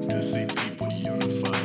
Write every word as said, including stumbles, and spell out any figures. To see people unified.